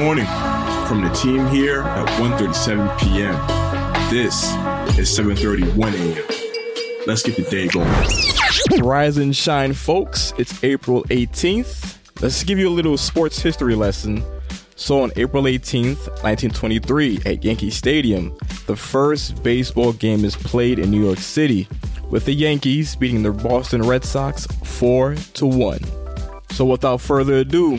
morning from the team here at 1:37 p.m. This is 7:31 a.m. Let's get the day going. Rise and shine, folks. It's April 18th. Let's give you a little sports history lesson. So on April 18th, 1923, at Yankee Stadium, the first baseball game is played in New York City, with the Yankees beating the Boston Red Sox 4-1. So without further ado,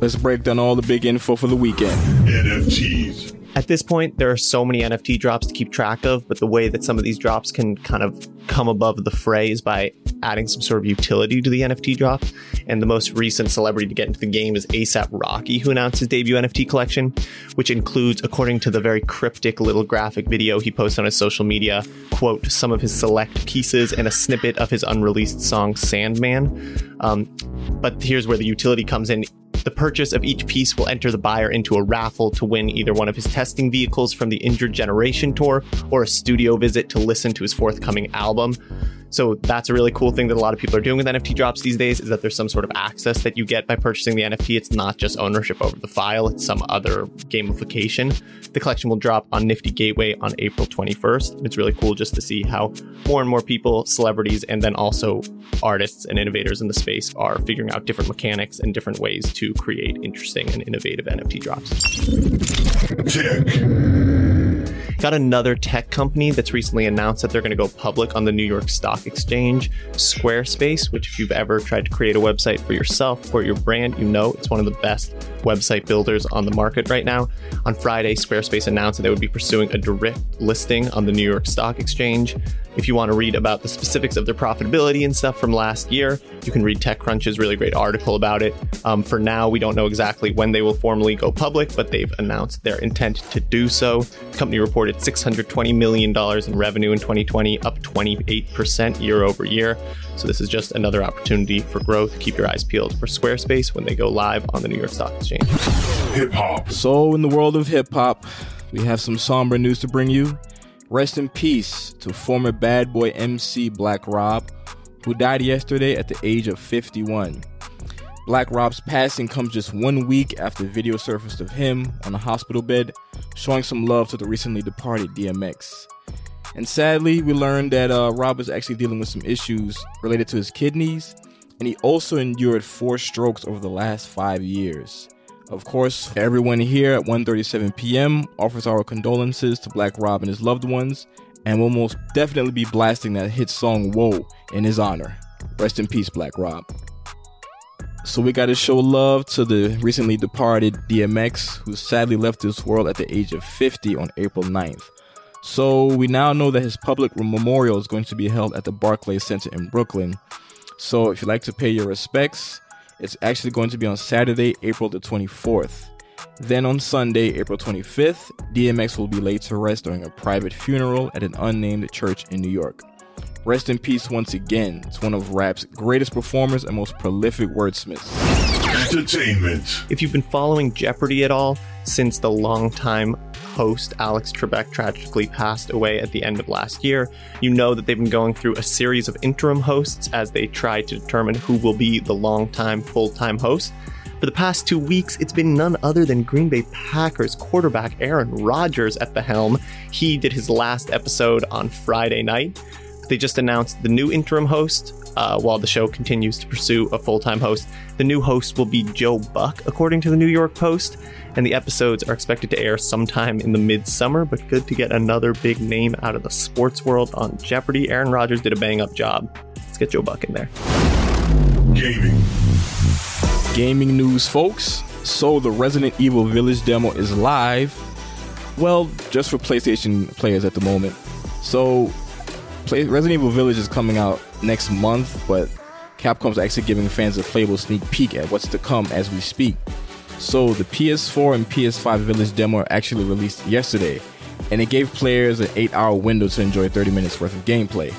let's break down all the big info for the weekend. NFTs. At this point, there are so many NFT drops to keep track of, but the way that some of these drops can kind of come above the fray is by adding some sort of utility to the NFT drop. And the most recent celebrity to get into the game is A$AP Rocky, who announced his debut NFT collection, which includes, according to the very cryptic little graphic video he posted on his social media, quote, some of his select pieces and a snippet of his unreleased song Sandman. But here's where the utility comes in. The purchase of each piece will enter the buyer into a raffle to win either one of his testing vehicles from the Injured Generation Tour or a studio visit to listen to his forthcoming album. So that's a really cool thing that a lot of people are doing with NFT drops these days, is that there's some sort of access that you get by purchasing the NFT. It's not just ownership over the file, it's some other gamification. The collection will drop on Nifty Gateway on April 21st. It's really cool just to see how more and more people, celebrities, and then also artists and innovators in the space are figuring out different mechanics and different ways to create interesting and innovative NFT drops. Got another tech company that's recently announced that they're going to go public on the New York Stock Exchange, Squarespace, which if you've ever tried to create a website for yourself or your brand, you know it's one of the best website builders on the market right now. On Friday, Squarespace announced that they would be pursuing a direct listing on the New York Stock Exchange. If you want to read about the specifics of their profitability and stuff from last year, you can read TechCrunch's really great article about it. For now, we don't know exactly when they will formally go public, but they've announced their intent to do so. The company reported $620 million in revenue in 2020, up 28% year over year. So this is just another opportunity for growth. Keep your eyes peeled for Squarespace when they go live on the New York Stock Exchange. Hip hop. So in the world of hip hop, we have some somber news to bring you. Rest in peace to former Bad Boy MC Black Rob, who died yesterday at the age of 51. Black Rob's passing comes just 1 week after video surfaced of him on a hospital bed, showing some love to the recently departed DMX. And sadly, we learned that Rob is actually dealing with some issues related to his kidneys, and he also endured 4 strokes over the last 5 years. Of course, everyone here at 1:37 p.m. offers our condolences to Black Rob and his loved ones, and we'll most definitely be blasting that hit song Whoa in his honor. Rest in peace, Black Rob. So we gotta show love to the recently departed DMX, who sadly left this world at the age of 50 on April 9th. So we now know that his public memorial is going to be held at the Barclays Center in Brooklyn. So if you'd like to pay your respects, it's actually going to be on Saturday, April the 24th. Then on Sunday, April 25th, DMX will be laid to rest during a private funeral at an unnamed church in New York. Rest in peace once again. It's one of rap's greatest performers and most prolific wordsmiths. Entertainment. If you've been following Jeopardy at all, since the longtime host Alex Trebek tragically passed away at the end of last year, you know that they've been going through a series of interim hosts as they try to determine who will be the longtime full-time host. For the past 2 weeks, it's been none other than Green Bay Packers quarterback Aaron Rodgers at the helm. He did his last episode on Friday night. They just announced the new interim host while the show continues to pursue a full-time host. The new host will be Joe Buck, according to the New York Post, and the episodes are expected to air sometime in the midsummer, but good to get another big name out of the sports world on Jeopardy. Aaron Rodgers did a bang-up job. Let's get Joe Buck in there. Gaming. Gaming news, folks. So the Resident Evil Village demo is live. Well, just for PlayStation players at the moment. So Resident Evil Village is coming out next month, but Capcom's actually giving fans a playable sneak peek at what's to come as we speak. So the PS4 and PS5 Village demo are actually released yesterday, and it gave players an 8-hour window to enjoy 30 minutes worth of gameplay.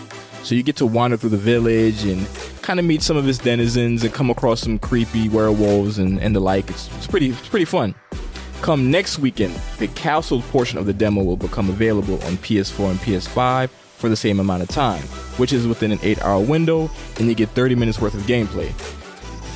So you get to wander through the village and kind of meet some of its denizens and come across some creepy werewolves and the like. It's pretty fun. Come next weekend, the capsule portion of the demo will become available on PS4 and PS5 for the same amount of time, which is within an 8-hour window, and you get 30 minutes worth of gameplay.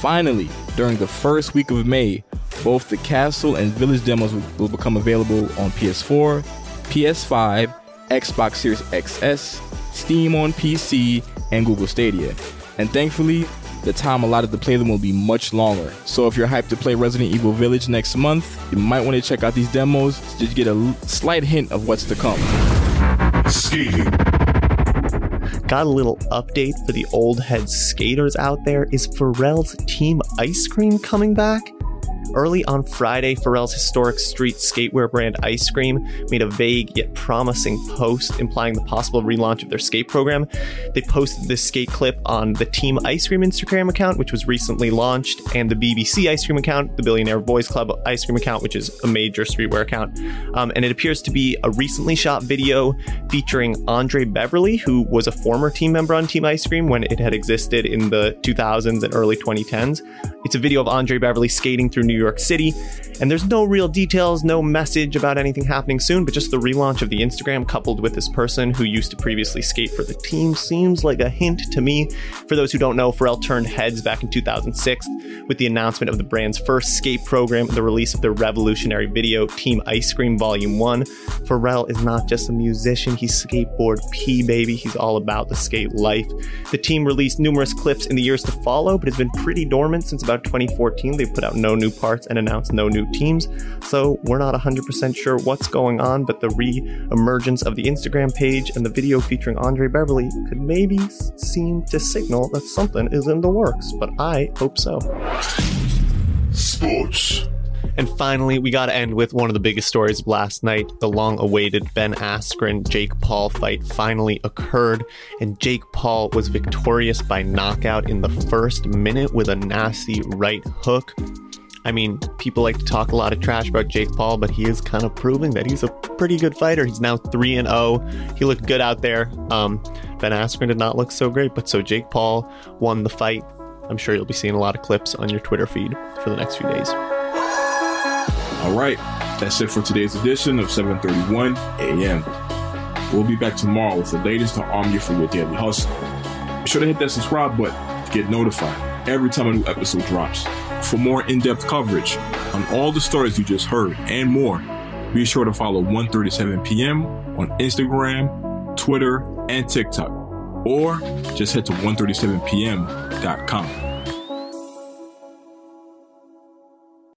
Finally, during the first week of May, Both the Castle and Village demos will become available on PS4, PS5, Xbox Series XS, Steam on PC, and Google Stadia. And thankfully, the time allotted to play them will be much longer. So if you're hyped to play Resident Evil Village next month, you might want to check out these demos to get a slight hint of what's to come. Got a little update for the old head skaters out there. Is Pharrell's Team Ice Cream coming back? Early on Friday, Pharrell's historic street skatewear brand Ice Cream made a vague yet promising post implying the possible relaunch of their skate program. They posted this skate clip on the Team Ice Cream Instagram account, which was recently launched, and the BBC Ice Cream account, the Billionaire Boys Club Ice Cream account, which is a major streetwear account. And it appears to be a recently shot video featuring Andre Beverly, who was a former team member on Team Ice Cream when it had existed in the 2000s and early 2010s. It's a video of Andre Beverly skating through New York City, and there's no real details, no message about anything happening soon, but just the relaunch of the Instagram coupled with this person who used to previously skate for the team seems like a hint to me. For those who don't know, Pharrell turned heads back in 2006 with the announcement of the brand's first skate program, the release of their revolutionary video, Team Ice Cream Volume 1. Pharrell is not just a musician, he's skateboard P, baby. He's all about the skate life. The team released numerous clips in the years to follow, but it's been pretty dormant since about 2014. They've put out no new parts and announced no new teams, so we're not 100% sure what's going on, but the re-emergence of the Instagram page and the video featuring Andre Beverly could maybe seem to signal that something is in the works, but I hope so. Sports. And finally, we got to end with one of the biggest stories of last night. The long-awaited Ben Askren-Jake Paul fight finally occurred, and Jake Paul was victorious by knockout in the first minute with a nasty right hook. I mean, people like to talk a lot of trash about Jake Paul, but he is kind of proving that he's a pretty good fighter. He's now 3-0. He looked good out there. Ben Askren did not look so great, but so Jake Paul won the fight. I'm sure you'll be seeing a lot of clips on your Twitter feed for the next few days. All right, that's it for today's edition of 7:31 a.m. We'll be back tomorrow with the latest to arm you for your daily hustle. Be sure to hit that subscribe button to get notified every time a new episode drops. For more in-depth coverage on all the stories you just heard and more, be sure to follow ONE37pm on Instagram, Twitter, and TikTok, or just head to 137pm.com.